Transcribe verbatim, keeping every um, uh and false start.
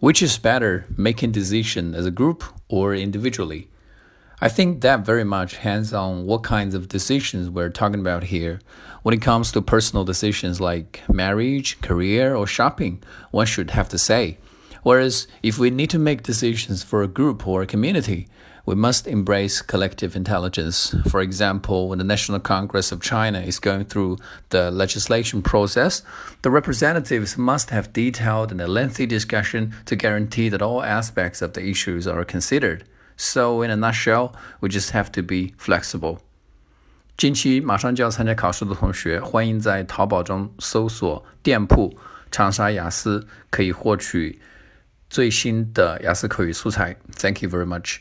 Which is better, making decision as a group or individually? I think that very much hangs on what kinds of decisions we're talking about here. When it comes to personal decisions like marriage, career, or shopping, one should have to say. Whereas if we need to make decisions for a group or a community, we must embrace collective intelligence. For example, when the National Congress of China is going through the legislation process, the representatives must have detailed and a lengthy discussion to guarantee that all aspects of the issues are considered. So in a nutshell, we just have to be flexible. 近期马上就要参加考试的同学，欢迎在淘宝中搜索店铺长沙雅思，可以获取最新的雅思口语素材。Thank you very much.